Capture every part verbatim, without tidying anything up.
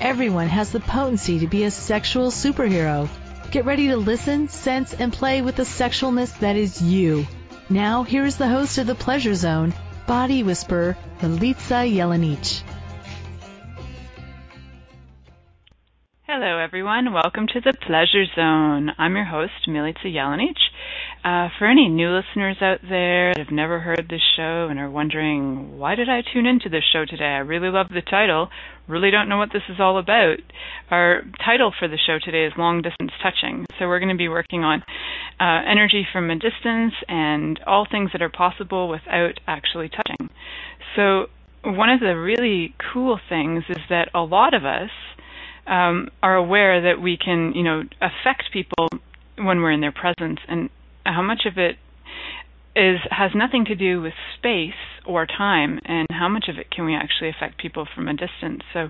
Everyone has the potency to be a sexual superhero. Get ready to listen, sense, and play with the sexualness that is you. Now, here is the host of The Pleasure Zone, body whisperer, Milica Jelenić. Hello, everyone. Welcome to The Pleasure Zone. I'm your host, Milica Jelenić. Uh, for any new listeners out there that have never heard this show and are wondering, why did I tune into this show today? I really love the title. Really don't know what this is all about. Our title for the show today is Long Distance Touching. So we're going to be working on uh, energy from a distance and all things that are possible without actually touching. So one of the really cool things is that a lot of us um, are aware that we can, you know, affect people when we're in their presence, and how much of it is has nothing to do with space or time, and how much of it can we actually affect people from a distance. So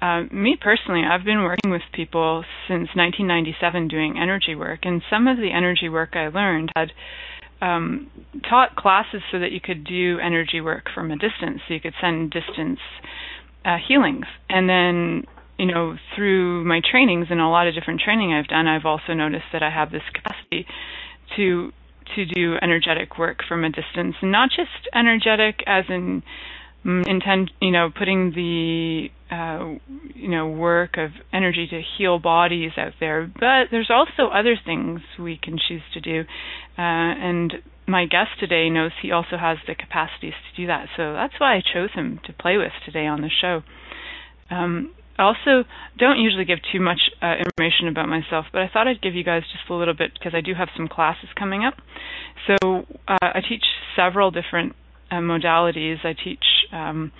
uh, me personally, I've been working with people since nineteen ninety-seven doing energy work, and some of the energy work I learned had um, taught classes so that you could do energy work from a distance, so you could send distance uh, healings. And then, you know, through my trainings and a lot of different training I've done, I've also noticed that I have this capacity to to do energetic work from a distance, not just energetic as in intent, you know, putting the uh, you know work of energy to heal bodies out there, but there's also other things we can choose to do. Uh, and my guest today knows he also has the capacities to do that, so that's why I chose him to play with today on the show. Um, I also don't usually give too much uh, information about myself, but I thought I'd give you guys just a little bit because I do have some classes coming up. So uh, I teach several different uh, modalities. I teach um,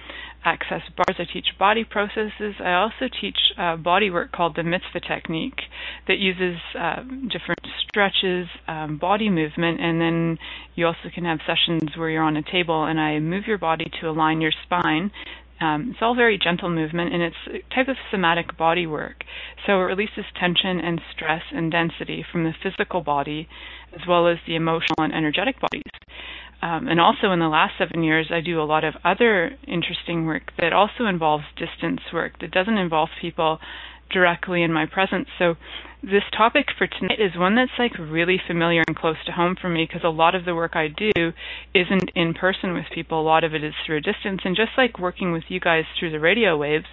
Access Bars. I teach body processes. I also teach uh, body work called the Mitzvah Technique that uses uh, different stretches, um, body movement, and then you also can have sessions where you're on a table and I move your body to align your spine. Um, it's all very gentle movement, and it's a type of somatic body work. So it releases tension and stress and density from the physical body as well as the emotional and energetic bodies. Um, and also in the last seven years, I do a lot of other interesting work that also involves distance work that doesn't involve people directly in my presence. So this topic for tonight is one that's like really familiar and close to home for me, because a lot of the work I do isn't in person with people. A lot of it is through a distance. And just like working with you guys through the radio waves,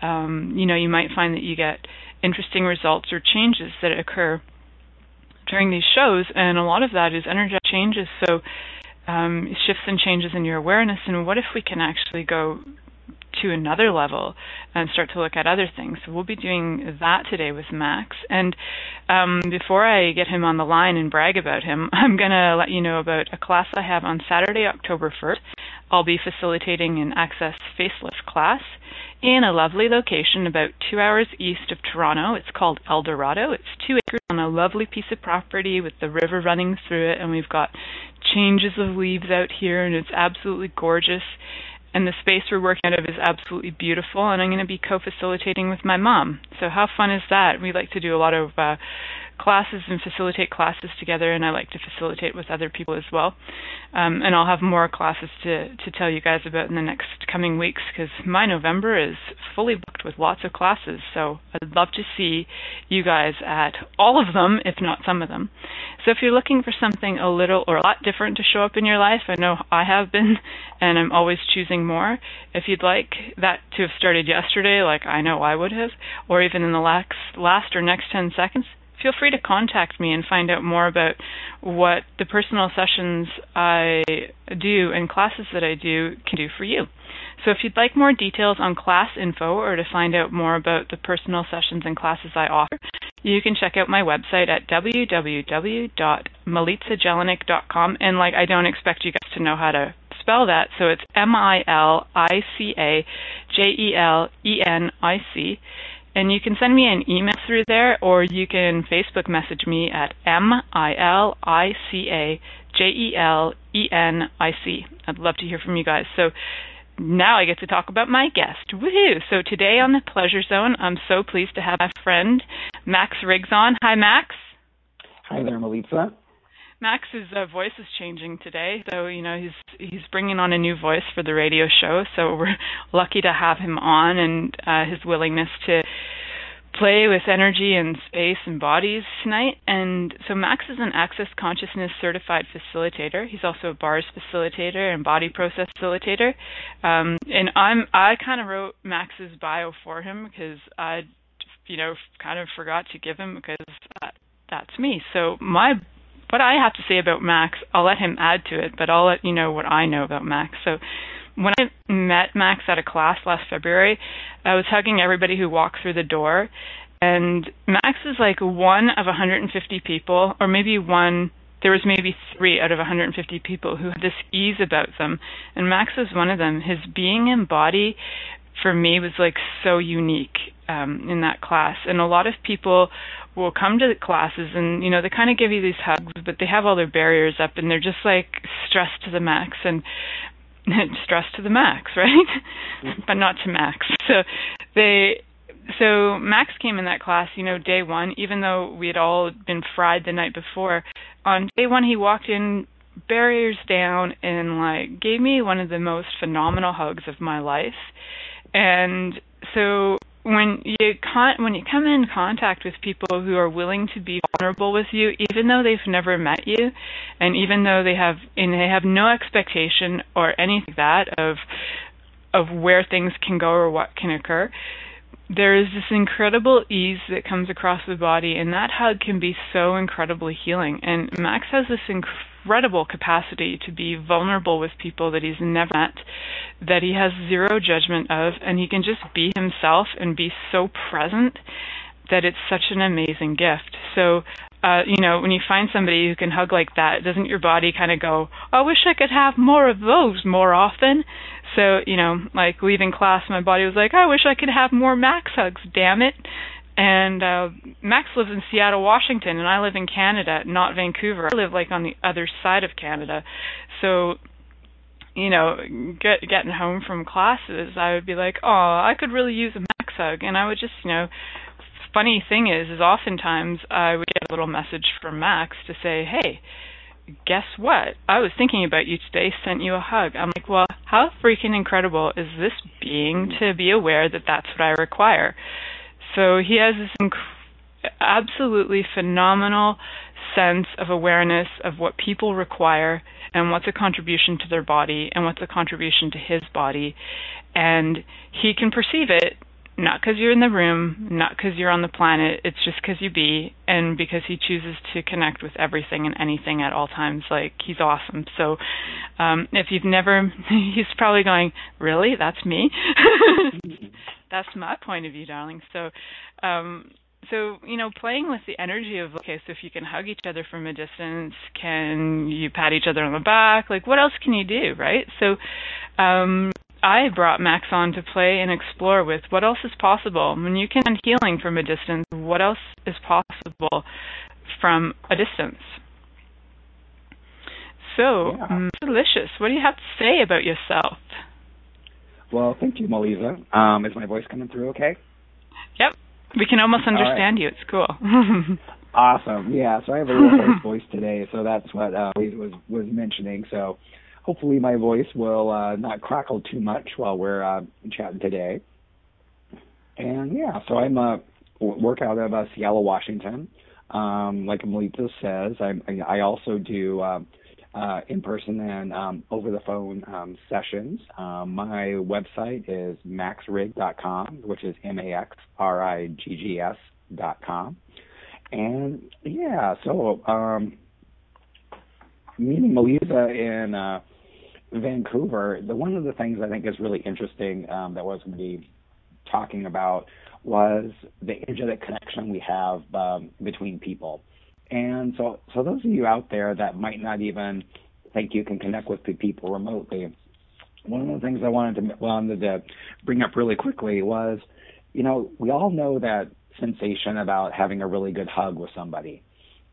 um, you know, you might find that you get interesting results or changes that occur during these shows. And a lot of that is energetic changes. So um, shifts and changes in your awareness. And what if we can actually go to another level and start to look at other things? So we'll be doing that today with Max. And um, before I get him on the line and brag about him, I'm going to let you know about a class I have on Saturday, October first. I'll be facilitating an Access Faceless class in a lovely location about two hours east of Toronto. It's called Eldorado. It's two acres on a lovely piece of property with the river running through it, and we've got changes of leaves out here, and it's absolutely gorgeous. And the space we're working out of is absolutely beautiful, and I'm going to be co-facilitating with my mom. So how fun is that? We like to do a lot of uh, classes and facilitate classes together, and I like to facilitate with other people as well. Um, and I'll have more classes to, to tell you guys about in the next coming weeks, because my November is fully booked with lots of classes. So I'd love to see you guys at all of them, if not some of them. So if you're looking for something a little or a lot different to show up in your life, I know I have been, and I'm always choosing more. If you'd like that to have started yesterday, like I know I would have, or even in the last, last or next ten seconds, feel free to contact me and find out more about what the personal sessions I do and classes that I do can do for you. So if you'd like more details on class info or to find out more about the personal sessions and classes I offer, you can check out my website at w w w dot milica jelenic dot com. And like, I don't expect you guys to know how to spell that, so it's M I L I C A J E L E N I C, And you can send me an email through there, or you can Facebook message me at M I L I C A J E L E N I C. I'd love to hear from you guys. So now I get to talk about my guest. Woohoo! So today on the Pleasure Zone, I'm so pleased to have my friend Max Riggs on. Hi, Max. Hi there, Milica. Max's uh, voice is changing today, so you know he's he's bringing on a new voice for the radio show. So we're lucky to have him on, and uh, his willingness to play with energy and space and bodies tonight. And so Max is an Access Consciousness certified facilitator. He's also a bars facilitator and body process facilitator. Um, and I'm I kind of wrote Max's bio for him because I, you know, kind of forgot to give him because that, that's me. So my What I have to say about Max, I'll let him add to it, but I'll let you know what I know about Max. So when I met Max at a class last February, I was hugging everybody who walked through the door. And Max is like one of one hundred fifty people, or maybe one, there was maybe three out of one hundred fifty people who had this ease about them. And Max was one of them. His being and body, for me, was like so unique um, in that class. And a lot of people will come to the classes and, you know, they kind of give you these hugs, but they have all their barriers up and they're just like stressed to the max and stressed to the max, right? But not to max. So they, so Max came in that class, you know, day one, even though we had all been fried the night before. On day one, he walked in, barriers down, and like gave me one of the most phenomenal hugs of my life. And so when you con- when you come in contact with people who are willing to be vulnerable with you, even though they've never met you, and even though they have and they have no expectation or anything like that of of where things can go or what can occur, there is this incredible ease that comes across the body, and that hug can be so incredibly healing. And Max has this incredible capacity to be vulnerable with people that he's never met, that he has zero judgment of, and he can just be himself and be so present that it's such an amazing gift. So, uh, you know, when you find somebody who can hug like that, doesn't your body kind of go, I wish I could have more of those more often? So, you know, like leaving class, my body was like, I wish I could have more Max hugs, damn it. And uh, Max lives in Seattle, Washington, and I live in Canada, not Vancouver. I live like on the other side of Canada. So, you know, get, getting home from classes, I would be like, oh, I could really use a Max hug. And I would just, you know, funny thing is, is oftentimes I would get a little message from Max to say, hey, guess what? I was thinking about you today, sent you a hug. I'm like, well, how freaking incredible is this being to be aware that that's what I require? So he has this inc- absolutely phenomenal sense of awareness of what people require and what's a contribution to their body and what's a contribution to his body. And he can perceive it, not because you're in the room, not because you're on the planet, it's just because you be, and because he chooses to connect with everything and anything at all times. Like, he's awesome. So um, if you've never, he's probably going, really? That's me? That's my point of view, darling. So, um, so you know, playing with the energy of, okay, so if you can hug each other from a distance, can you pat each other on the back? Like, what else can you do, right? So, um... I brought Max on to play and explore with what else is possible. When you can end healing from a distance, what else is possible from a distance? So, yeah. Delicious. What do you have to say about yourself? Well, thank you, Milica. Um, is my voice coming through okay? Yep. We can almost understand right. you. It's cool. Awesome. Yeah, so I have a little voice today, so that's what uh, Milica was, was mentioning. So hopefully my voice will uh, not crackle too much while we're uh, chatting today. And yeah, so I'm a uh, work out of uh, Seattle, Washington. Um, like Milica says, I, I also do uh, uh, in-person and um, over-the-phone um, sessions. Um, my website is max riggs dot com, which is M A X R I G G S dot com. And yeah, so um, meeting Milica in uh, Vancouver, the one of the things I think is really interesting um, that I was going to be talking about was the energetic connection we have um, between people. And so, so those of you out there that might not even think you can connect with people remotely, one of the things I wanted to wanted to bring up really quickly was, you know, we all know that sensation about having a really good hug with somebody.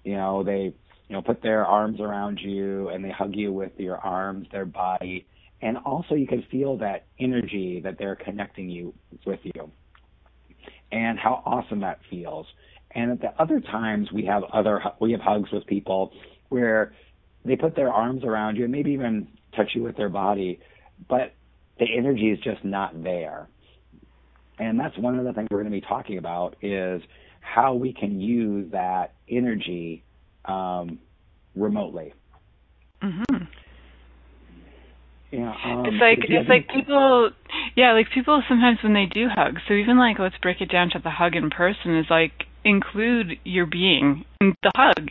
You know, they, you know, put their arms around you and they hug you with your arms, their body. And also you can feel that energy that they're connecting you with you and how awesome that feels. And at the other times we have other, we have hugs with people where they put their arms around you and maybe even touch you with their body, but the energy is just not there. And that's one of the things we're going to be talking about is how we can use that energy um, remotely. Mm-hmm. Yeah, um, it's like it's like people, yeah, like people sometimes when they do hug. So even like let's break it down to the hug in person is like include your being in the hug.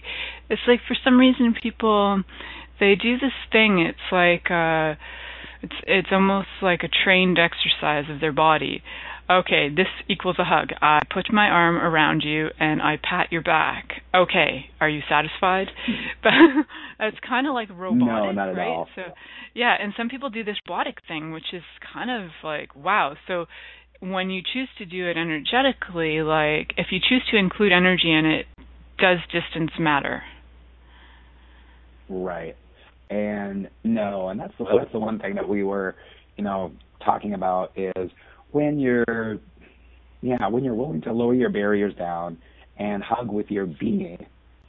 It's like for some reason people they do this thing. It's like uh, it's it's almost like a trained exercise of their body. Okay, this equals a hug. I put my arm around you and I pat your back. Okay, are you satisfied? But it's kind of like robotic, no, not at right? all. So, yeah, and some people do this robotic thing, which is kind of like, wow. So when you choose to do it energetically, like if you choose to include energy in it, does distance matter? Right. And no, and that's the, that's the one thing that we were, you know, talking about is, when you're, yeah, when you're willing to lower your barriers down and hug with your being,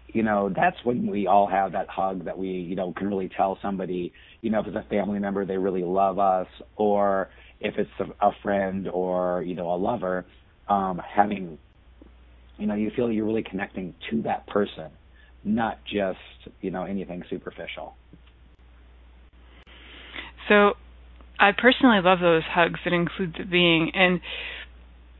you know, that's when we all have that hug that we, you know, can really tell somebody, you know, if it's a family member, they really love us, or if it's a, a friend or, you know, a lover, um, having, you know, you feel you're really connecting to that person, not just, you know, anything superficial. So I personally love those hugs that include the being. And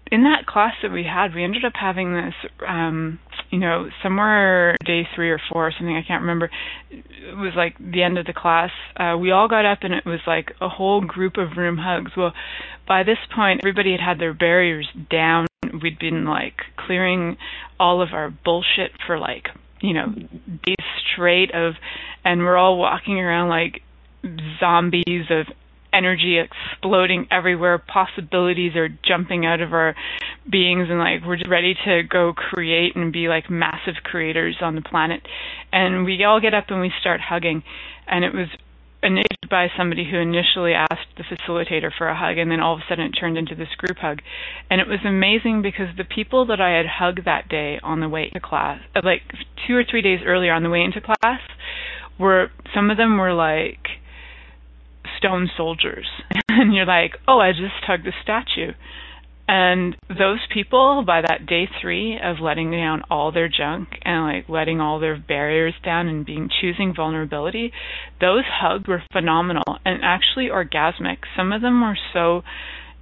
in that class that we had, we ended up having this, um, you know, somewhere day three or four or something, I can't remember. It was like the end of the class. Uh, we all got up and it was like a whole group of room hugs. Well, by this point, everybody had had their barriers down. We'd been like clearing all of our bullshit for like, you know, days straight of, and we're all walking around like zombies of energy exploding everywhere, possibilities are jumping out of our beings, and like we're just ready to go create and be like massive creators on the planet. And we all get up and we start hugging. And it was initiated by somebody who initially asked the facilitator for a hug, and then all of a sudden it turned into this group hug. And it was amazing because the people that I had hugged that day on the way to class, like two or three days earlier on the way into class, were some of them were like stone soldiers, and you're like, oh, I just hugged the statue. And those people, by that day three of letting down all their junk and like letting all their barriers down and being choosing vulnerability, those hugs were phenomenal and actually orgasmic. Some of them were so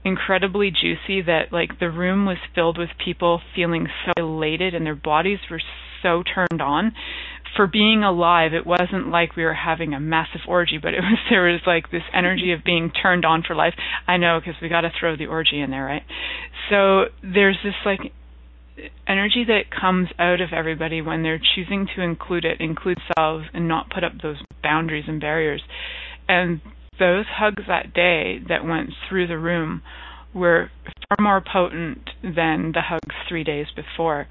incredibly juicy that like the room was filled with people feeling so elated and their bodies were so turned on for being alive. It wasn't like we were having a massive orgy, but it was there was like this energy of being turned on for life. I know, because we got to throw the orgy in there, right? So there's this like energy that comes out of everybody when they're choosing to include it, include selves, and not put up those boundaries and barriers. And those hugs that day that went through the room were far more potent than the hugs three days before.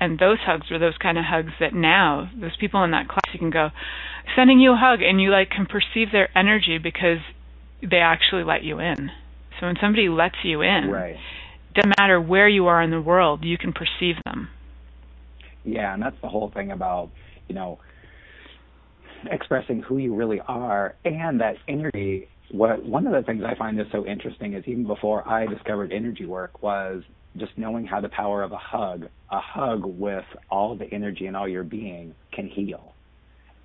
And those hugs were those kind of hugs that now, those people in that class, you can go, sending you a hug, and you like can perceive their energy because they actually let you in. So when somebody lets you in, right, it doesn't matter where you are in the world, you can perceive them. Yeah, and that's the whole thing about, you know, expressing who you really are and that energy. What one of the things I find is so interesting is even before I discovered energy work was just knowing how the power of a hug, a hug with all the energy and all your being can heal.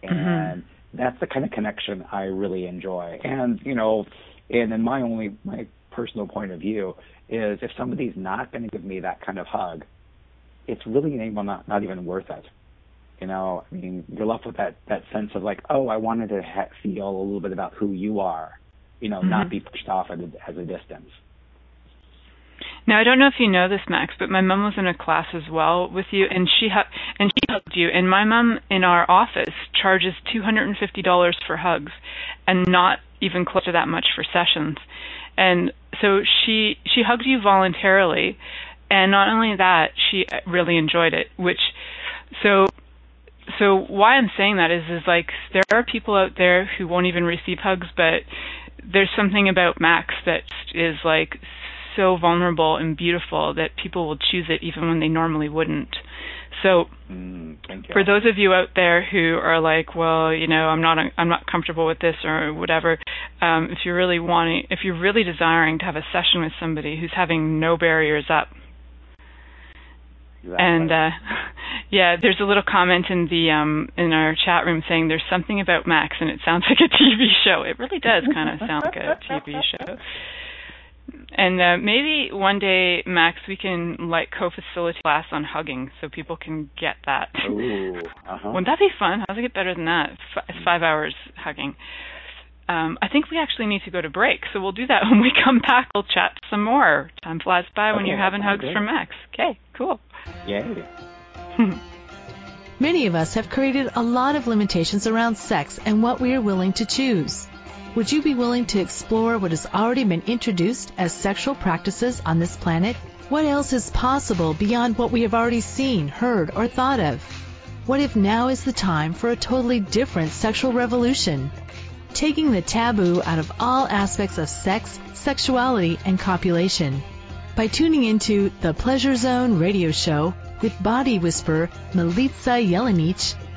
And mm-hmm. that's the kind of connection I really enjoy. And, you know, and in my only, my personal point of view is if somebody's not going to give me that kind of hug, it's really not, not even worth it. You know, I mean, you're left with that, that sense of like, oh, I wanted to ha- feel a little bit about who you are, you know, mm-hmm. not be pushed off at a, as a distance. Now, I don't know if you know this, Max, but my mom was in a class as well with you, and she hu- and she hugged you. And my mom in our office charges two hundred fifty dollars for hugs and not even close to that much for sessions. And so she she hugged you voluntarily, And not only that, she really enjoyed it, which, so so why I'm saying that is, is like, there are people out there who won't even receive hugs, but there's something about Max that is like so vulnerable and beautiful that people will choose it even when they normally wouldn't. So mm, okay. for those of you out there who are like, well, you know, I'm not I'm not comfortable with this or whatever, um, if you're really wanting, if you're really desiring to have a session with somebody who's having no barriers up, exactly. and uh, yeah, there's a little comment in the um, in our chat room saying there's something about Max and it sounds like a T V show. It really does kind of sound like a T V show. And uh, maybe one day, Max, we can like co-facilitate class on hugging so people can get that. Ooh, uh-huh. Wouldn't that be fun? How does it get better than that? F- five hours hugging. Um, I think we actually need to go to break, so we'll do that when we come back. We'll chat some more. Time flies by okay, when you're having hugs good. From Max. Okay, cool. Yay. Many of us have created a lot of limitations around sex and what we are willing to choose. Would you be willing to explore what has already been introduced as sexual practices on this planet? What else is possible beyond what we have already seen, heard, or thought of? What if now is the time for a totally different sexual revolution? Taking the taboo out of all aspects of sex, sexuality, and copulation. By tuning into the Pleasure Zone radio show with body whisperer Milica Jelenić,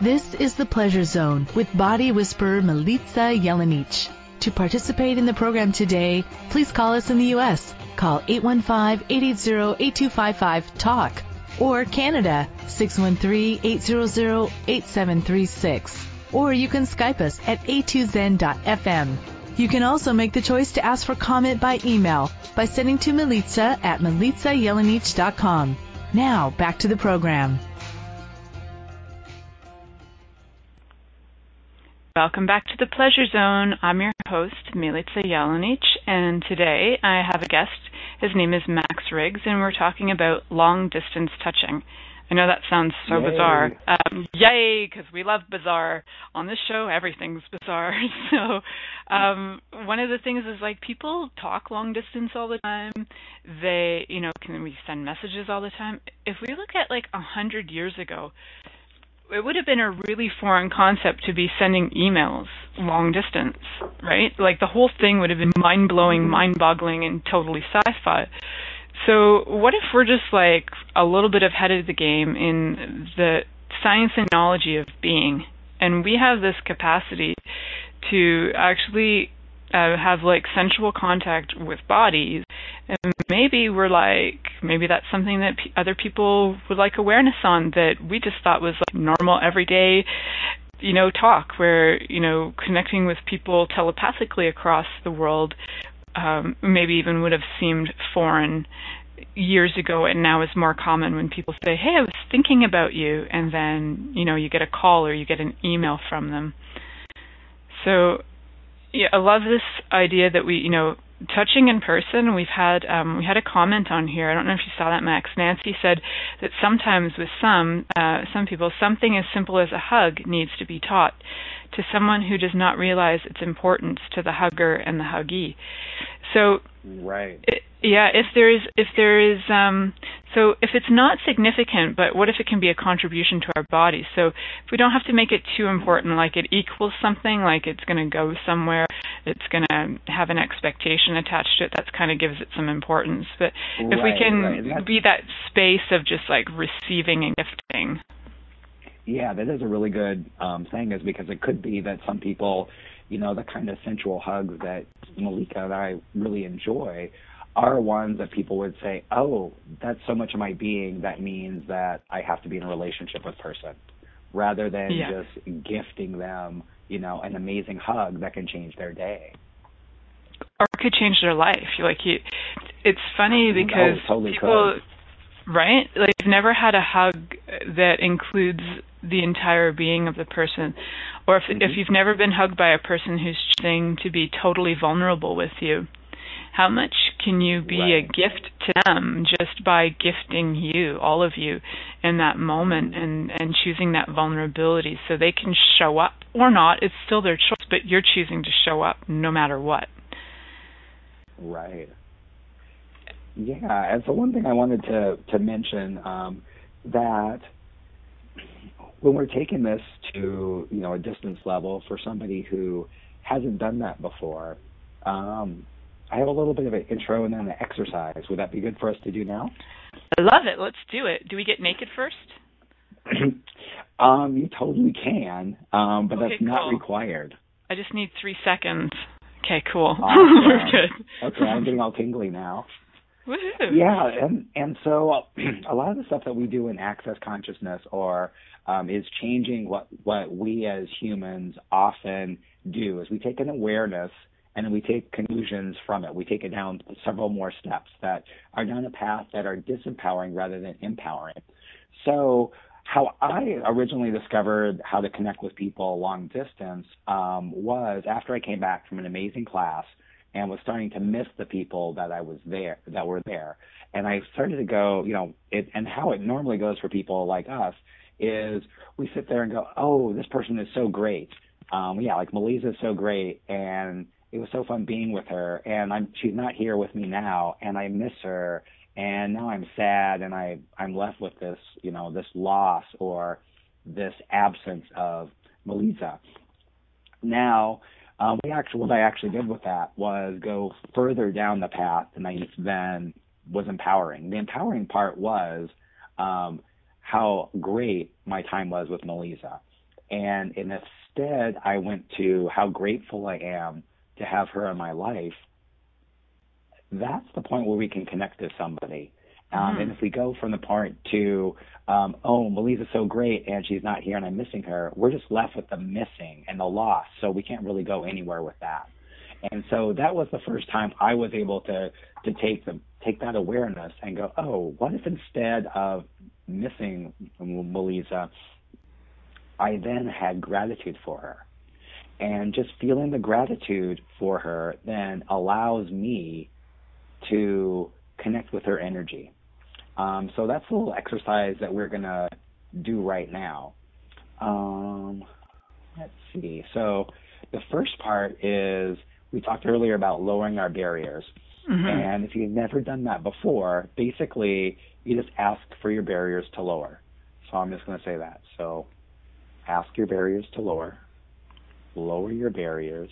This is The Pleasure Zone with body whisperer Milica Jelenić. To participate in the program today, please call us in the U S Call eight one five, eight eight zero, eight two five five, talk. Or Canada, six one three, eight zero zero, eight seven three six. Or you can Skype us at A two Zen dot f m. You can also make the choice to ask for comment by email by sending to Milica at Milica Jelenić dot com. Now, back to the program. Welcome back to The Pleasure Zone. I'm your host, Milica Jelenić, and today I have a guest. His name is Max Riggs, and we're talking about long-distance touching. I know that sounds so yay. Bizarre. Um, yay, because we love bizarre. On this show, everything's bizarre. So um, one of the things is, like, people talk long distance all the time. They, you know, can we send messages all the time? If we look at, like, one hundred years ago, it would have been a really foreign concept to be sending emails long distance, right? Like the whole thing would have been mind-blowing, mind-boggling, and totally sci-fi. So what if we're just like a little bit ahead of the game in the science and knowledge of being, and we have this capacity to actually uh, have like sensual contact with bodies, and maybe we're like, maybe that's something that p- other people would like awareness on that we just thought was like normal everyday, you know, talk where, you know, connecting with people telepathically across the world um, maybe even would have seemed foreign years ago and now is more common when people say, hey, I was thinking about you, and then, you know, you get a call or you get an email from them. So yeah, I love this idea that we, you know, touching in person, we've had um, we had a comment on here. I don't know if you saw that, Max. Nancy said that sometimes with some uh, some people, something as simple as a hug needs to be taught to someone who does not realize its importance to the hugger and the huggee. So, right. It, yeah, if there is, if there is, um, so if it's not significant, but what if it can be a contribution to our body? So if we don't have to make it too important, like it equals something, like it's going to go somewhere, it's going to have an expectation attached to it, that kind of gives it some importance. But if right, we can right. be that space of just like receiving and gifting. Yeah, that is a really good um, thing, is because it could be that some people, you know, the kind of sensual hugs that Milica and I really enjoy are ones that people would say, oh, that's so much of my being, that means that I have to be in a relationship with person, rather than yeah. just gifting them, you know, an amazing hug that can change their day. Or could change their life. Like, you, it's funny because oh, totally people, could. right, like they've never had a hug that includes the entire being of the person. Or if, mm-hmm. if you've never been hugged by a person who's choosing to be totally vulnerable with you, how much can you be right. a gift to them just by gifting you, all of you, in that moment, and, and choosing that vulnerability so they can show up or not? It's still their choice, but you're choosing to show up no matter what. Right. Yeah, and so one thing I wanted to, to mention, um, that when we're taking this to, you know, a distance level for somebody who hasn't done that before, um, I have a little bit of an intro and then an exercise. Would that be good for us to do now? I love it. Let's do it. Do we get naked first? um, you totally can, um, but okay, that's not cool. required. I just need three seconds. Okay, cool. Awesome. We're good. Okay, I'm getting all tingly now. Woohoo. Yeah, and, and so a lot of the stuff that we do in Access Consciousness or um, is changing what, what we as humans often do is we take an awareness and then we take conclusions from it. We take it down several more steps that are down a path that are disempowering rather than empowering. So how I originally discovered how to connect with people long distance um, was after I came back from an amazing class and was starting to miss the people that I was there, that were there. And I started to go, you know, it, and how it normally goes for people like us is we sit there and go, oh, this person is so great. Um, yeah, like Melissa is so great, and it was so fun being with her, and I'm, she's not here with me now, and I miss her, and now I'm sad, and I, I'm left with this, you know, this loss or this absence of Melissa. Now, um, we actually, what I actually did with that was go further down the path than I then was empowering. The empowering part was um, how great my time was with Melissa, and, and instead I went to how grateful I am to have her in my life. That's the point where we can connect to somebody. Um, mm. And if we go from the part to, um, oh, Melissa's so great and she's not here and I'm missing her, we're just left with the missing and the loss. So we can't really go anywhere with that. And so that was the first time I was able to to take the take that awareness and go, oh, what if instead of missing Melissa, I then had gratitude for her? And just feeling the gratitude for her then allows me to connect with her energy. Um, so that's a little exercise that we're going to do right now. Um, let's see. So the first part is we talked earlier about lowering our barriers. Mm-hmm. And if you've never done that before, basically you just ask for your barriers to lower. So I'm just going to say that. So ask your barriers to lower. Lower your barriers.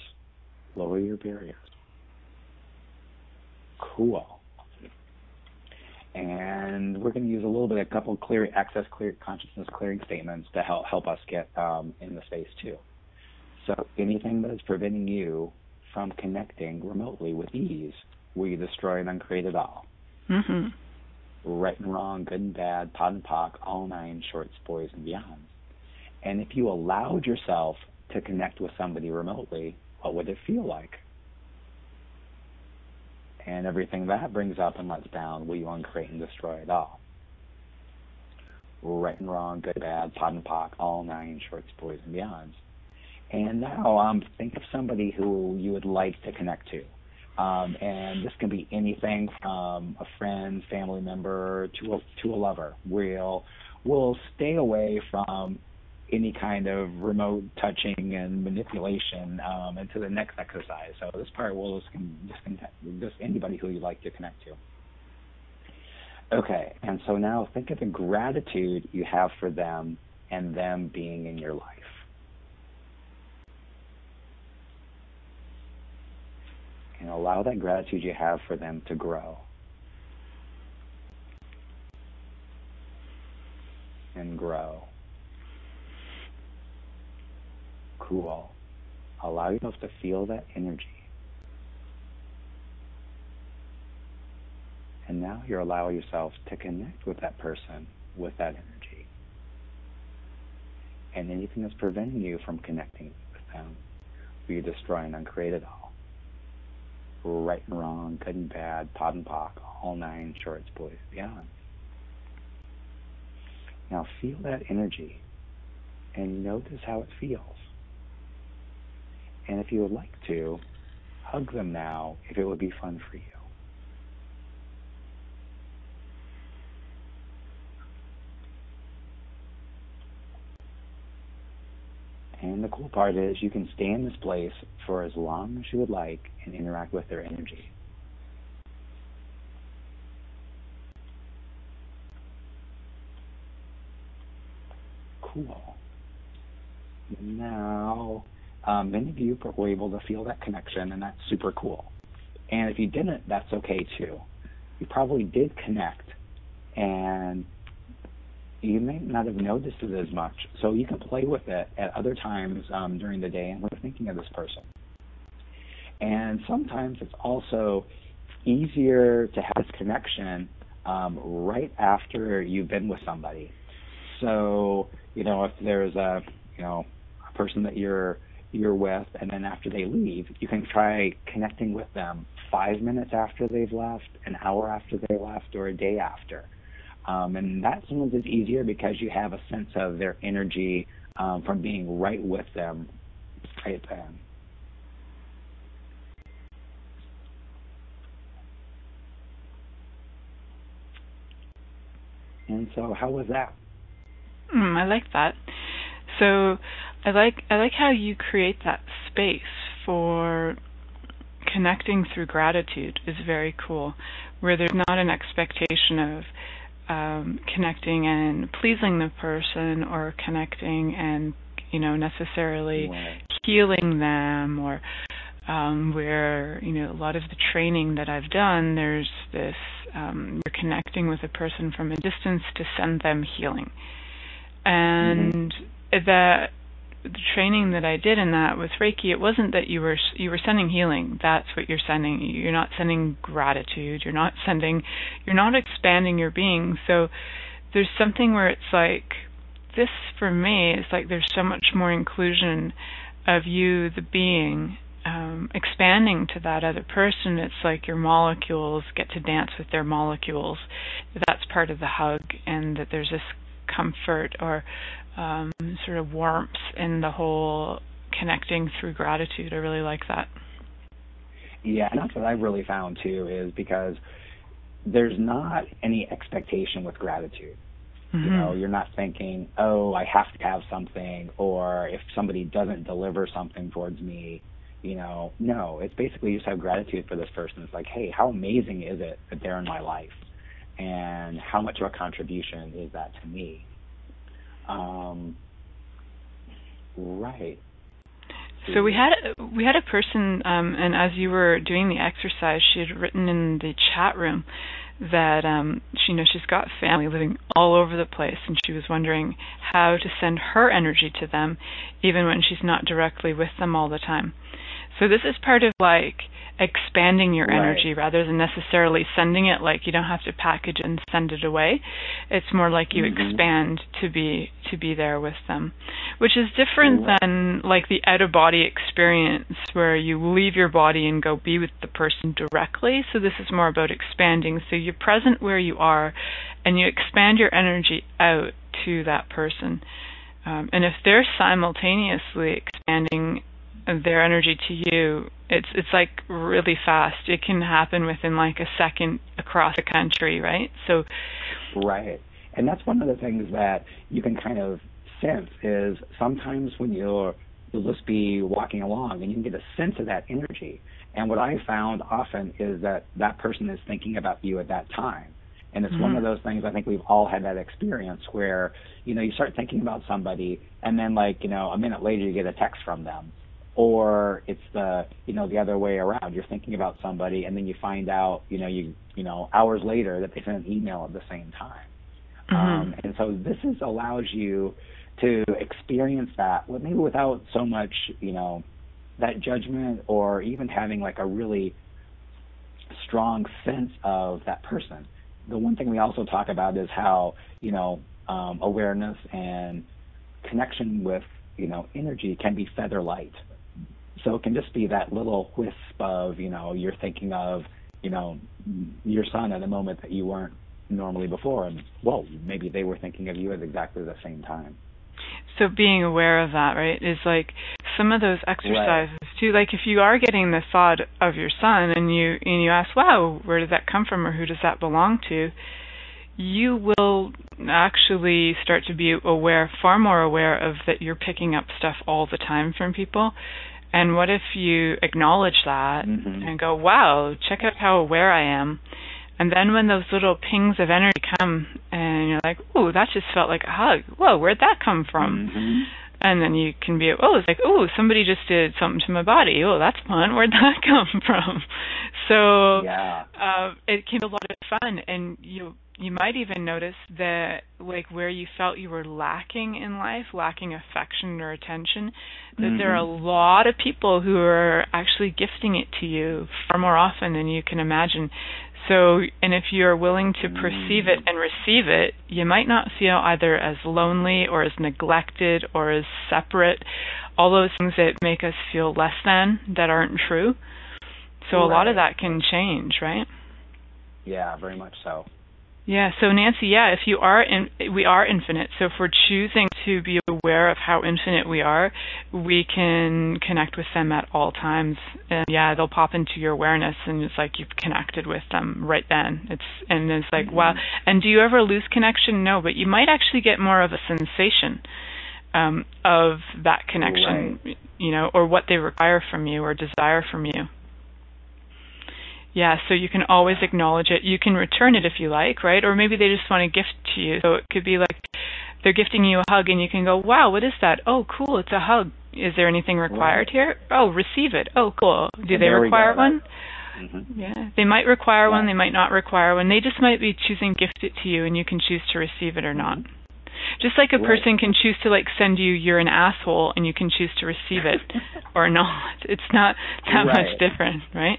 Lower your barriers. Cool. And we're going to use a little bit, a couple clear access, clear consciousness clearing statements to help help us get um, in the space too. So anything that is preventing you from connecting remotely with ease, we destroy and uncreate it all. Mm-hmm. Right and wrong, good and bad, pot and pock, all nine shorts, boys and beyonds. And if you allowed yourself to connect with somebody remotely, what would it feel like? And everything that brings up and lets down, will you uncreate and destroy it all? Right and wrong, good, bad, pot and pock, all nine shorts, boys and beyonds. And now um, think of somebody who you would like to connect to. Um, and this can be anything from a friend, family member, to a, to a lover. We'll, we'll stay away from any kind of remote touching and manipulation um, into the next exercise. So this part will just, just, just anybody who you like to connect to. Okay, and so now think of the gratitude you have for them and them being in your life. And allow that gratitude you have for them to grow. And grow. Cool. Allow yourself to feel that energy. And now you're allowing yourself to connect with that person, with that energy. And anything that's preventing you from connecting with them, we destroy and uncreate it all. Right and wrong, good and bad, pot and pock, all nine shorts, boys, beyond. Now feel that energy and notice how it feels. And if you would like to, hug them now if it would be fun for you. And the cool part is you can stay in this place for as long as you would like and interact with their energy. Cool. Now, um, many of you were able to feel that connection, and that's super cool. And if you didn't, that's okay too. You probably did connect, and you may not have noticed it as much, so you can play with it at other times um, during the day and when you're thinking of this person. And sometimes it's also easier to have this connection um, right after you've been with somebody. So, you know, if there's a, you know, a person that you're, you're with, and then after they leave, you can try connecting with them five minutes after they've left, an hour after they left, or a day after. Um, and that sometimes is easier because you have a sense of their energy um, from being right with them right then. And so, how was that? Mm, I like that. So, I like I like how you create that space for connecting through gratitude. Is very cool, where there's not an expectation of Um, connecting and pleasing the person, or connecting and, you know, necessarily right. healing them, or um, where, you know, a lot of the training that I've done, there's this, um, you're connecting with a person from a distance to send them healing. And mm-hmm. the, the training that I did in that with Reiki, it wasn't that you were you were sending healing. That's what you're sending. You're not sending gratitude. You're not sending, you're not expanding your being. So there's something where it's like, this for me, it's like there's so much more inclusion of you, the being, um, expanding to that other person. It's like your molecules get to dance with their molecules. That's part of the hug, and that there's this comfort or Um, sort of warmth in the whole connecting through gratitude. I really like that. Yeah, and that's what I've really found too, is because there's not any expectation with gratitude. Mm-hmm. You know, you're not thinking, oh, I have to have something, or if somebody doesn't deliver something towards me, you know. No, it's basically you just have gratitude for this person. It's like, hey, how amazing is it that they're in my life? And how much of a contribution is that to me? Um, right. So we had we had a person, um, and as you were doing the exercise, she had written in the chat room that um, she knows she's got family living all over the place, and she was wondering how to send her energy to them, even when she's not directly with them all the time. So this is part of like expanding your right. energy rather than necessarily sending it. Like, you don't have to package and send it away. It's more like you mm-hmm. expand to be to be there with them, which is different right. than like the out-of-body experience where you leave your body and go be with the person directly. So this is more about expanding. So you're present where you are, and you expand your energy out to that person. Um, and if they're simultaneously expanding their energy to you, it's it's like really fast. It can happen within like a second across the country, right? So, right. And that's one of the things that you can kind of sense is sometimes when you're, you'll just be walking along and you can get a sense of that energy. And what I found often is that that person is thinking about you at that time. And it's mm-hmm. one of those things, I think we've all had that experience where, you know, you start thinking about somebody and then like, you know, a minute later you get a text from them. Or it's the, you know, the other way around. You're thinking about somebody and then you find out, you know, you, you know, hours later that they sent an email at the same time. Mm-hmm. Um, and so this is, allows you to experience that maybe without so much, you know, that judgment or even having like a really strong sense of that person. The one thing we also talk about is how, you know, um, awareness and connection with, you know, energy can be feather light. So it can just be that little wisp of, you know, you're thinking of, you know, your son at a moment that you weren't normally before. And, well, maybe they were thinking of you at exactly the same time. So being aware of that, right, is like some of those exercises right. too. Like if you are getting the thought of your son and you and you ask, wow, where did that come from or who does that belong to, you will actually start to be aware, far more aware of that you're picking up stuff all the time from people. And what if you acknowledge that mm-hmm. and go, wow, check out how aware I am. And then when those little pings of energy come and you're like, oh, that just felt like a hug. Whoa, where'd that come from? Mm-hmm. And then you can be, oh, it's like, oh, somebody just did something to my body. Oh, that's fun. Where'd that come from? So yeah. uh, it can be a lot of fun. And you you might even notice that like where you felt you were lacking in life, lacking affection or attention, that mm-hmm. there are a lot of people who are actually gifting it to you far more often than you can imagine. So, and if you're willing to perceive it and receive it, you might not feel either as lonely or as neglected or as separate, all those things that make us feel less than, that aren't true. So right. a lot of that can change, right? Yeah, very much so. Yeah, so Nancy, yeah, if you are, in, we are infinite. So if we're choosing to be aware of how infinite we are, we can connect with them at all times. And yeah, they'll pop into your awareness and it's like you've connected with them right then. It's and it's like, mm-hmm. wow. And do you ever lose connection? No, but you might actually get more of a sensation um, of that connection, right. you know, or what they require from you or desire from you. Yeah, so you can always acknowledge it. You can return it if you like, right? Or maybe they just want a gift to you. So it could be like they're gifting you a hug and you can go, wow, what is that? Oh, cool, it's a hug. Is there anything required right. here? Oh, receive it. Oh, cool. Do and they require one? Mm-hmm. Yeah, they might require yeah. one. They might not require one. They just might be choosing gift it to you and you can choose to receive it or not. Just like a right. person can choose to like send you, you're an asshole, and you can choose to receive it or not. It's not that right. much different, right?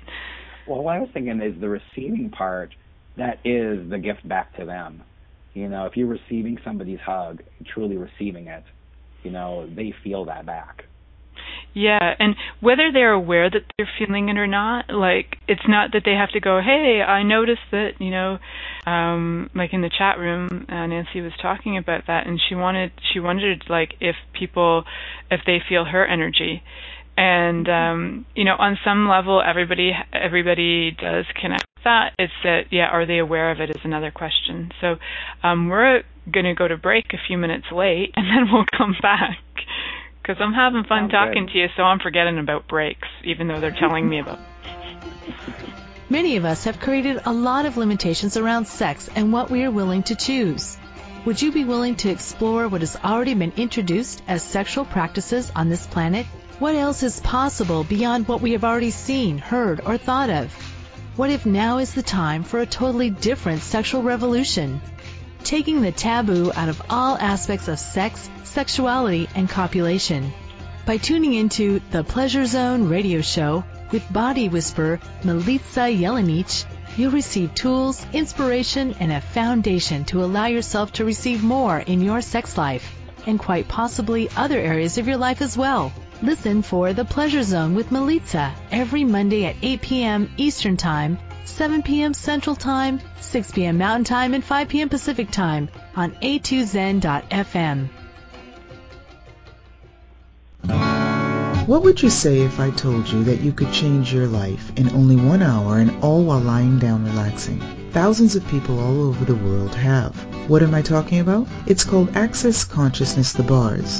Well, what I was thinking is the receiving part, that is the gift back to them. You know, if you're receiving somebody's hug, truly receiving it, you know, they feel that back. Yeah, and whether they're aware that they're feeling it or not, like, it's not that they have to go, hey, I noticed that, you know, um, like in the chat room, uh, Nancy was talking about that, and she wanted, she wondered, like, if people, if they feel her energy. And, um, you know, on some level, everybody everybody does connect with that. It's that, yeah, are they aware of it is another question. So um, we're going to go to break a few minutes late, and then we'll come back. Because I'm having fun Sounds talking good. to you, so I'm forgetting about breaks, even though they're telling me about Many of us have created a lot of limitations around sex and what we are willing to choose. Would you be willing to explore what has already been introduced as sexual practices on this planet? What else is possible beyond what we have already seen, heard, or thought of? What if now is the time for a totally different sexual revolution? Taking the taboo out of all aspects of sex, sexuality, and copulation. By tuning into the Pleasure Zone radio show with body whisperer Milica Jelenić, you'll receive tools, inspiration, and a foundation to allow yourself to receive more in your sex life, and quite possibly other areas of your life as well. Listen for The Pleasure Zone with Milica every Monday at eight p.m. Eastern Time, seven p.m. Central Time, six p.m. Mountain Time, and five p.m. Pacific Time on A two Zen dot f m. What would you say if I told you that you could change your life in only one hour and all while lying down relaxing? Thousands of people all over the world have. What am I talking about? It's called Access Consciousness, the Bars.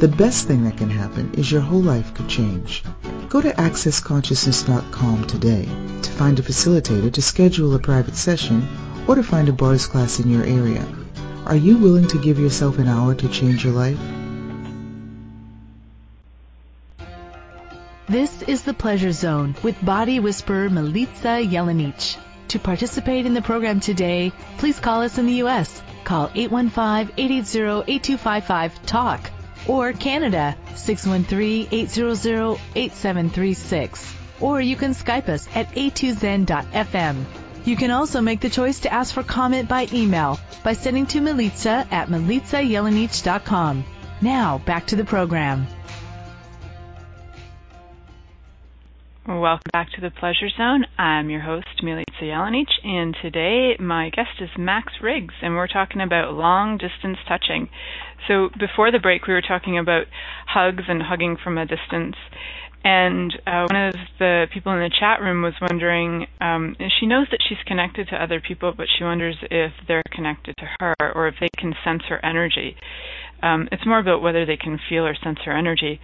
The best thing that can happen is your whole life could change. Go to access consciousness dot com today to find a facilitator to schedule a private session or to find a Bars class in your area. Are you willing to give yourself an hour to change your life? This is the Pleasure Zone with body whisperer Milica Jelenić. To participate in the program today, please call us in the U S Call eight one five, eight eight zero, eight two five five, talk. Or Canada, six one three, eight zero zero, eight seven three six. Or you can Skype us at A two Zen dot F M. You can also make the choice to ask for comment by email by sending to Milica at Milica Jelenić dot com. Now, back to the program. Welcome back to the Pleasure Zone. I'm your host, Milica Jelenić, and today my guest is Max Riggs, and we're talking about long-distance touching. So before the break, we were talking about hugs and hugging from a distance, and uh, one of the people in the chat room was wondering, um, she knows that she's connected to other people, but she wonders if they're connected to her or if they can sense her energy. Um, it's more about whether they can feel or sense her energy.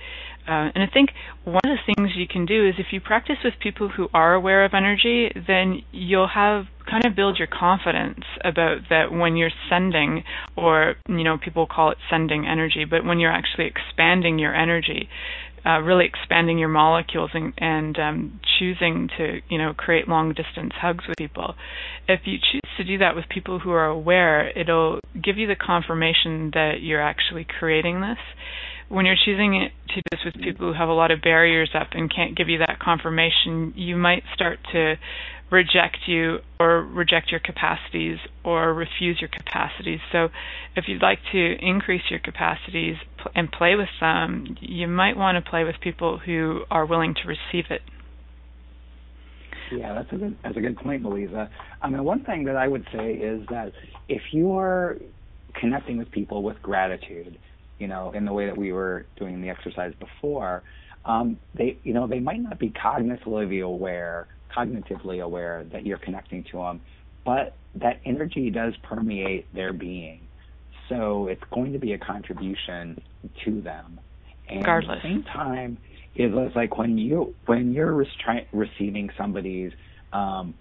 Uh, and I think one of the things you can do is if you practice with people who are aware of energy, then you'll have kind of build your confidence about that when you're sending, or, you know, people call it sending energy, but when you're actually expanding your energy, uh, really expanding your molecules and, and um, choosing to, you know, create long-distance hugs with people. If you choose to do that with people who are aware, it'll give you the confirmation that you're actually creating this. When you're choosing it to do this with people who have a lot of barriers up and can't give you that confirmation, you might start to reject you or reject your capacities or refuse your capacities. So if you'd like to increase your capacities and play with them, you might want to play with people who are willing to receive it. Yeah, that's a good, that's a good point, Milica. I mean, one thing that I would say is that if you are connecting with people with gratitude, you know, in the way that we were doing the exercise before, um, they, you know, they might not be cognitively aware, cognitively aware that you're connecting to them, but that energy does permeate their being, so it's going to be a contribution to them. And regardless, at the same time, it was like when you when you're restri- receiving somebody's um,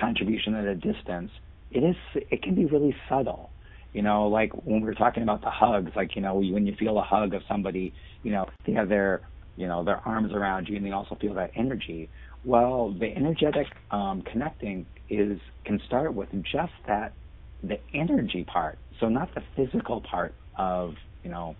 contribution at a distance, it is it can be really subtle. You know, like when we were talking about the hugs, like, you know, when you feel a hug of somebody, you know, they have their, you know, their arms around you and they also feel that energy. Well, the energetic um, connecting is can start with just that, the energy part. So not the physical part of, you know,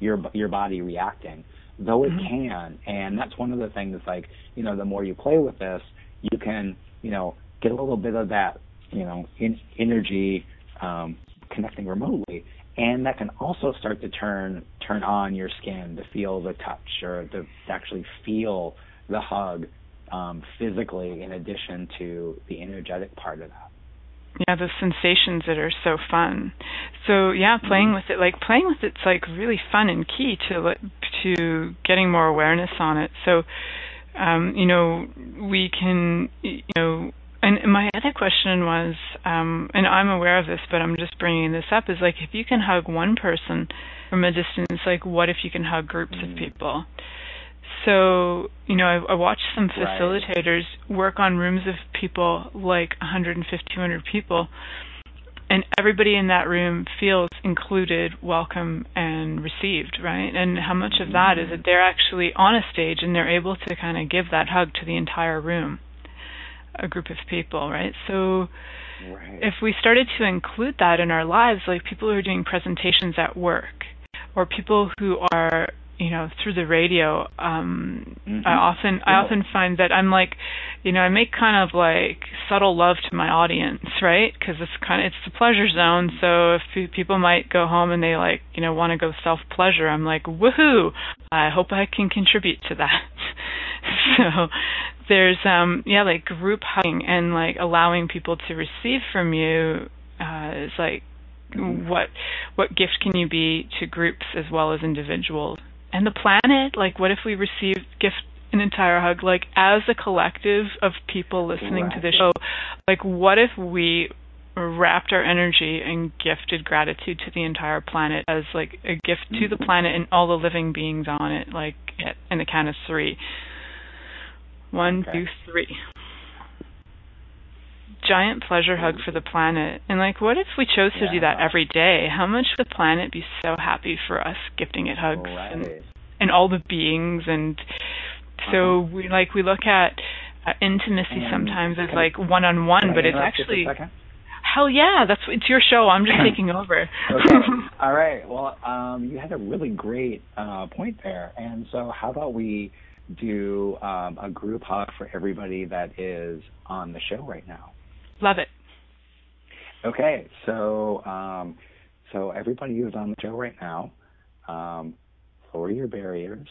your your body reacting, though it mm-hmm. can. And that's one of the things, like, you know, the more you play with this, you can, you know, get a little bit of that, you know, in, energy um connecting remotely, and that can also start to turn turn on your skin to feel the touch or to actually feel the hug um, physically, in addition to the energetic part of that. Yeah, those sensations that are so fun. So yeah, playing with it, like playing with it's like really fun and key to to getting more awareness on it. So um, you know, we can you know. And my other question was, um, and I'm aware of this, but I'm just bringing this up, is like if you can hug one person from a distance, like what if you can hug groups mm. of people? So, you know, I, I watched some facilitators right. work on rooms of people, like one hundred fifty, two hundred people, and everybody in that room feels included, welcome, and received, right? And how much of that is that they're actually on a stage and they're able to kind of give that hug to the entire room? A group of people, right? So right. if we started to include that in our lives, like people who are doing presentations at work or people who are you know, through the radio, um, mm-hmm. I often I often find that I'm like, you know, I make kind of like subtle love to my audience, right? Because it's kind of it's the pleasure zone. So if people might go home and they like, you know, want to go self pleasure, I'm like, woohoo! I hope I can contribute to that. So there's um yeah, like group hugging and like allowing people to receive from you uh, is like mm-hmm. what what gift can you be to groups as well as individuals? And the planet, like what if we received gift an entire hug, like as a collective of people listening right. to this show, like what if we wrapped our energy and gifted gratitude to the entire planet as like a gift mm-hmm. to the planet and all the living beings on it, like at, in the count of three. One, okay. two, three. Giant pleasure hug for the planet. And like what if we chose to yeah. do that every day? How much would the planet be so happy for us gifting it hugs right. and, and all the beings? And so uh-huh. we like we look at uh, intimacy and sometimes as like one on one, but it's actually hell yeah, that's it's your show. I'm just taking over. Okay. All right. Well, um, you had a really great uh, point there. And so how about we do um, a group hug for everybody that is on the show right now? Love it. Okay, so um, so everybody who's on the show right now, um, lower your barriers,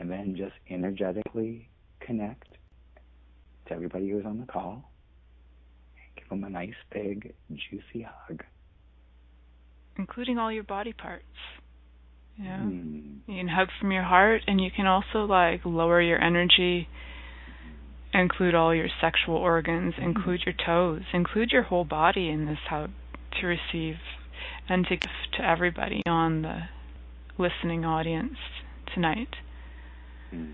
and then just energetically connect to everybody who's on the call. Give them a nice, big, juicy hug. Including all your body parts. Yeah. Mm. You can hug from your heart, and you can also like lower your energy, include all your sexual organs, mm. include your toes, include your whole body in this hug to receive and to give to everybody on the listening audience tonight. Mm.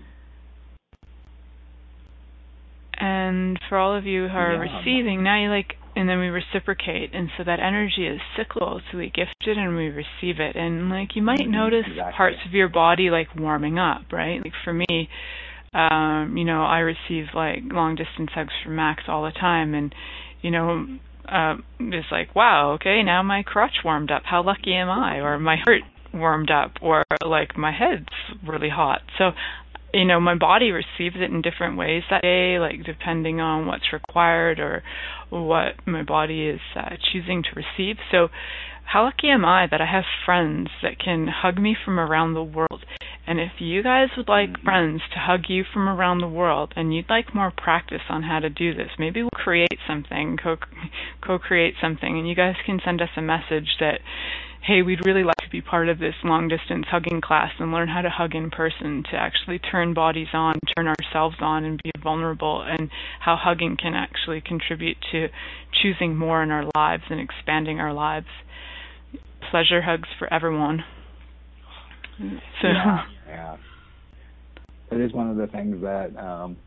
And for all of you who are yeah. receiving, now you like, and then we reciprocate, and so that energy is cyclical, so we gift it and we receive it. And like you might mm-hmm, notice exactly. parts of your body like warming up, right? Like for me, um, you know, I receive like long distance hugs from Max all the time, and you know, uh, it's like, wow, okay, now my crotch warmed up, how lucky am I? Or my heart warmed up, or like my head's really hot. So you know, my body receives it in different ways that day, like depending on what's required or what my body is uh, choosing to receive. So how lucky am I that I have friends that can hug me from around the world? And if you guys would like mm-hmm. friends to hug you from around the world and you'd like more practice on how to do this, maybe we'll create something, co- co-create something, and you guys can send us a message that, hey, we'd really like to be part of this long-distance hugging class and learn how to hug in person, to actually turn bodies on, turn ourselves on, and be vulnerable, and how hugging can actually contribute to choosing more in our lives and expanding our lives. Pleasure hugs for everyone. So. Yeah, yeah. It is one of the things that um,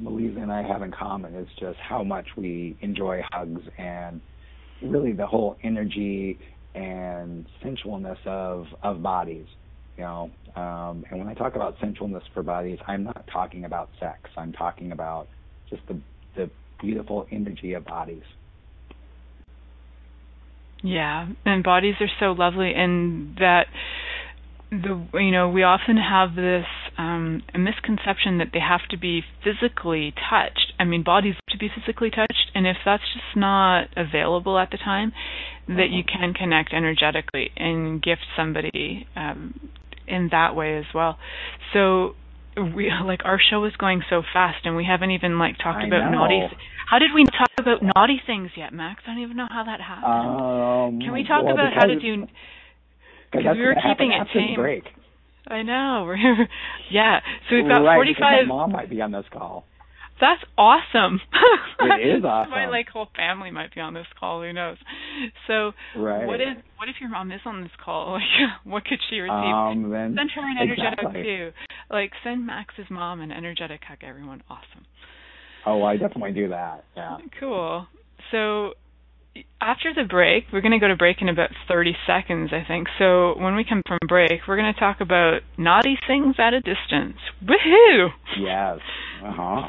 Milica and I have in common is just how much we enjoy hugs and really the whole energy and sensualness of, of bodies, you know. Um, and when I talk about sensualness for bodies, I'm not talking about sex. I'm talking about just the the beautiful energy of bodies. Yeah, and bodies are so lovely, and that the you know we often have this um, misconception that they have to be physically touched. I mean, bodies have to be physically touched, and if that's just not available at the time, that you can connect energetically and gift somebody um, in that way as well. So, we like our show is going so fast, and we haven't even like talked I about know. naughty. Th- how did we talk about naughty things yet, Max? I don't even know how that happened. Um, can we talk well, about how to do? Because we were keeping it tame. Break. I know. We're yeah. So we've got right, forty-five. My mom might be on this call. That's awesome. It is awesome. My like whole family might be on this call. Who knows? So, right. what if what if your mom is on this call? Like, what could she receive? Um, then, send her an energetic exactly. hug too. Like, send Max's mom an energetic hug. Everyone, awesome. Oh, I definitely do that. Yeah. Cool. So, after the break, we're going to go to break in about thirty seconds, I think. So when we come from break, we're going to talk about naughty things at a distance. Woohoo! Yes. Uh huh.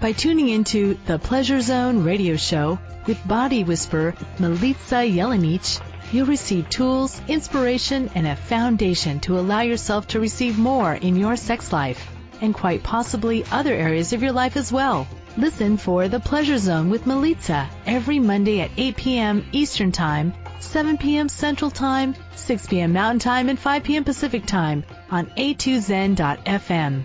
By tuning into the Pleasure Zone radio show with body whisperer Milica Jelenić, you'll receive tools, inspiration, and a foundation to allow yourself to receive more in your sex life, and quite possibly other areas of your life as well. Listen for The Pleasure Zone with Milica every Monday at eight p m Eastern Time, seven p m Central Time, six p m Mountain Time, and five p m Pacific Time on A two Zen dot f m.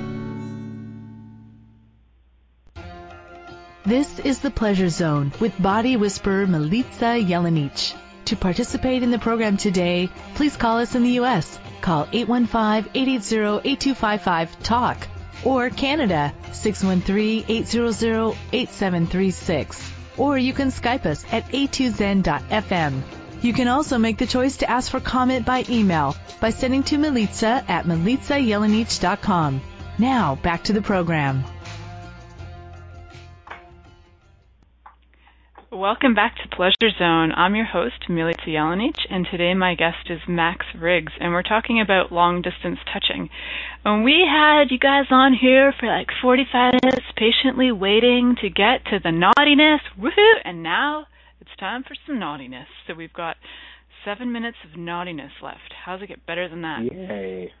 This is The Pleasure Zone with body whisperer Milica Jelenić. To participate in the program today, please call us in the U S Call eight one five, eight eight zero, eight two five five, talk. Or Canada, six one three, eight zero zero, eight seven three six. Or you can Skype us at A two Zen dot f m. You can also make the choice to ask for comment by email by sending to Milica at Milica Jelenić dot com. Now, back to the program. Welcome back to Pleasure Zone. I'm your host, Milica Jelenić, and today my guest is Max Riggs, and we're talking about long-distance touching. And we had you guys on here for like forty-five minutes, patiently waiting to get to the naughtiness. Woohoo! And now it's time for some naughtiness. So we've got seven minutes of naughtiness left. How's it get better than that? Yay!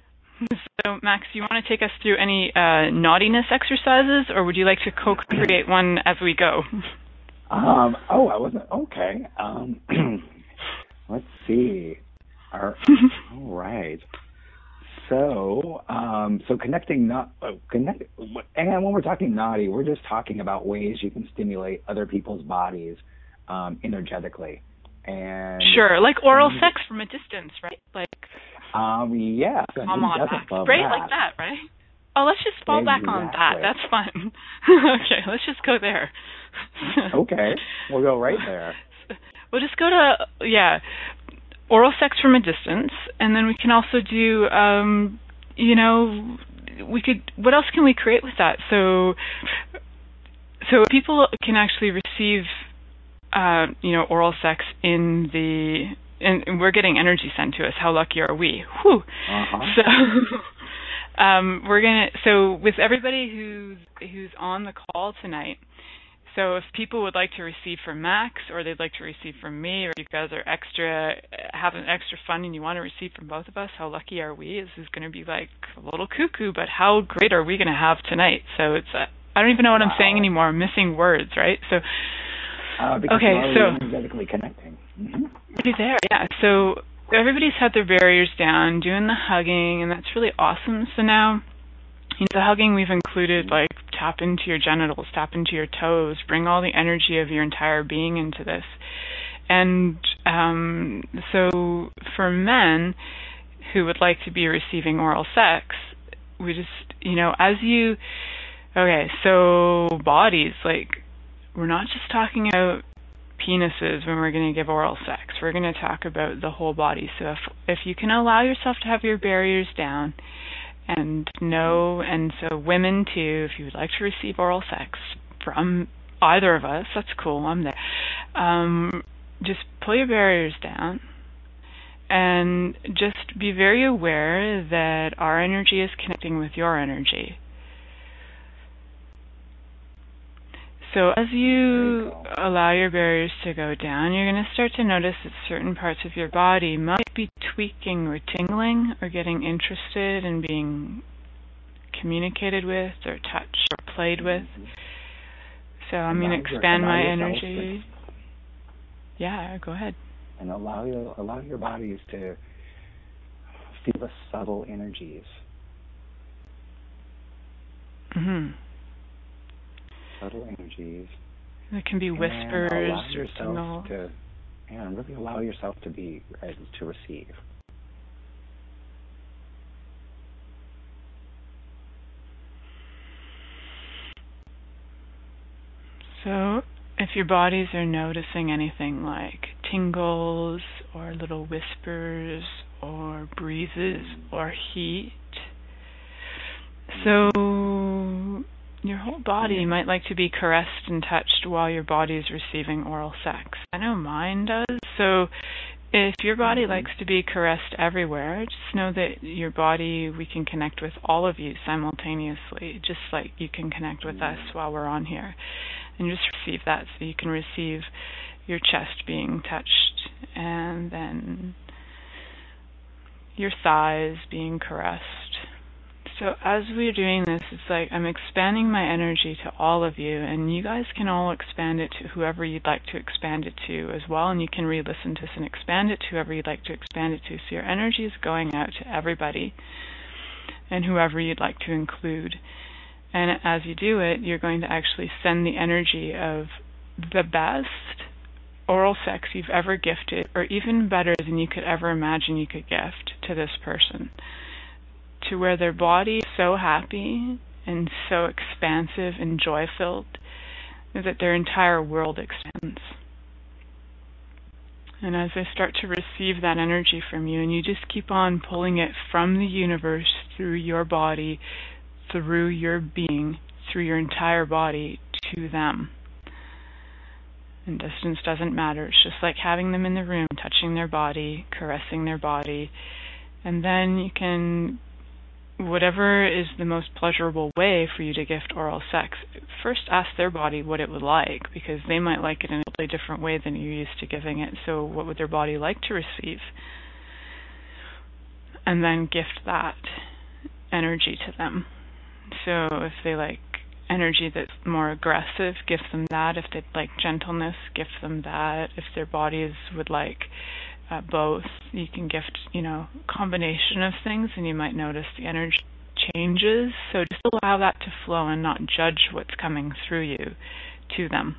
So, Max, do you want to take us through any uh, naughtiness exercises, or would you like to co-create one as we go? Um, oh, I wasn't, okay. Um, let's see. All right. So, um, so connecting, not, oh, connect, and when we're talking naughty, we're just talking about ways you can stimulate other people's bodies, um, energetically. And sure, like oral um, sex from a distance, right? Like, um, yeah. So come on, Max. Great, that. Like that, right? Oh, let's just fall exactly. back on that. That's fun. Okay, let's just go there. Okay, we'll go right there. We'll just go to, yeah, oral sex from a distance, and then we can also do, um, you know, we could, what else can we create with that? So, so people can actually receive, uh, you know, oral sex in the, and we're getting energy sent to us. How lucky are we? Whew. Uh-huh. So... Um, we're gonna so with everybody who's who's on the call tonight. So if people would like to receive from Max, or they'd like to receive from me, or you guys are extra having extra fun and you want to receive from both of us, how lucky are we? This is going to be like a little cuckoo, but how great are we going to have tonight? So it's uh, I don't even know what wow. I'm saying anymore. I'm missing words, right? So uh, because okay, you're so energetically connecting. Mm-hmm. You're there, yeah. So. Everybody's had their barriers down, doing the hugging, and that's really awesome. So now, you know, the hugging we've included, like, tap into your genitals, tap into your toes, bring all the energy of your entire being into this. And um, so for men who would like to be receiving oral sex, we just, you know, as you, okay, so bodies, like, we're not just talking about penises when we're going to give oral sex. We're going to talk about the whole body. So if if you can allow yourself to have your barriers down and know, and so women too, if you would like to receive oral sex from either of us, that's cool, I'm there. Um, just pull your barriers down and just be very aware that our energy is connecting with your energy. So as you allow your barriers to go down, you're going to start to notice that certain parts of your body might be tweaking or tingling or getting interested in being communicated with or touched or played with. So I'm going to expand my energy. Yeah, go ahead. And allow your, allow your bodies to feel the subtle energies. Mm-hmm. Subtle energies. It can be whispers or signals. And really allow yourself to be ready to receive. So, if your bodies are noticing anything like tingles or little whispers or breezes or heat, so your whole body might like to be caressed and touched while your body is receiving oral sex. I know mine does. So if your body mm-hmm. likes to be caressed everywhere, just know that your body, we can connect with all of you simultaneously, just like you can connect with mm-hmm. us while we're on here. And just receive that, so you can receive your chest being touched and then your thighs being caressed. So as we're doing this, it's like I'm expanding my energy to all of you, and you guys can all expand it to whoever you'd like to expand it to as well, and you can re-listen to this and expand it to whoever you'd like to expand it to. So your energy is going out to everybody and whoever you'd like to include. And as you do it, you're going to actually send the energy of the best oral sex you've ever gifted, or even better than you could ever imagine you could gift to this person, to where their body is so happy and so expansive and joy-filled that their entire world expands. And as they start to receive that energy from you, and you just keep on pulling it from the universe through your body, through your being, through your entire body to them. And distance doesn't matter. It's just like having them in the room, touching their body, caressing their body. And then you can, whatever is the most pleasurable way for you to gift oral sex, first ask their body what it would like, because they might like it in a totally different way than you're used to giving it. So what would their body like to receive? And then gift that energy to them. So if they like energy that's more aggressive, give them that. If they like gentleness, give them that. If their bodies would like uh, both, you can gift, you know, combination of things, and you might notice the energy changes. So just allow that to flow and not judge what's coming through you to them.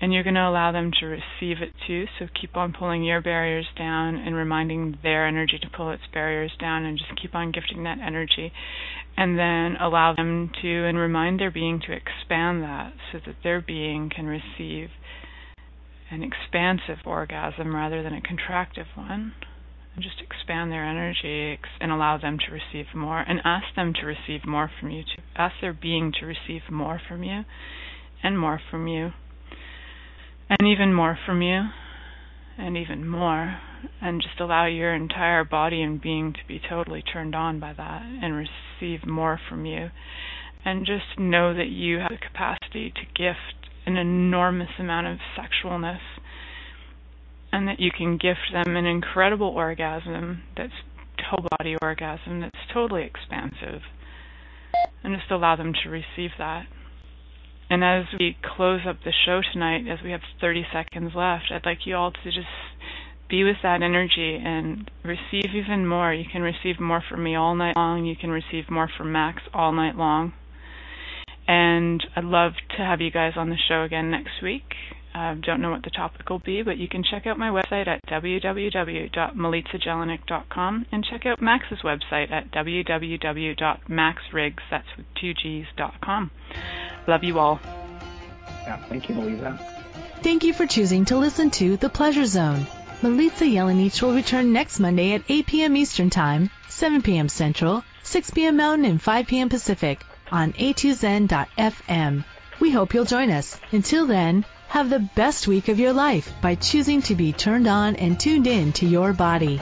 And you're going to allow them to receive it too, so keep on pulling your barriers down and reminding their energy to pull its barriers down, and just keep on gifting that energy. And then allow them to, and remind their being to expand that, so that their being can receive an expansive orgasm rather than a contractive one. And just expand their energy and allow them to receive more, and ask them to receive more from you too. Ask their being to receive more from you, and more from you. And even more from you, and even more, and just allow your entire body and being to be totally turned on by that, and receive more from you. And just know that you have the capacity to gift an enormous amount of sexualness, and that you can gift them an incredible orgasm that's whole body orgasm that's totally expansive. And just allow them to receive that. And as we close up the show tonight, as we have thirty seconds left, I'd like you all to just be with that energy and receive even more. You can receive more from me all night long. You can receive more from Max all night long. And I'd love to have you guys on the show again next week. I don't know what the topic will be, but you can check out my website at w w w dot milica jelenic dot com and check out Max's website at w w w dot max riggs, that's with two G's, dot com. Love you all. Yeah, thank you, Milica. Thank you for choosing to listen to The Pleasure Zone. Milica Jelenić will return next Monday at eight p m Eastern Time, seven p m Central, six p m Mountain, and five p m Pacific on A two Zen dot f m. We hope you'll join us. Until then, have the best week of your life by choosing to be turned on and tuned in to your body.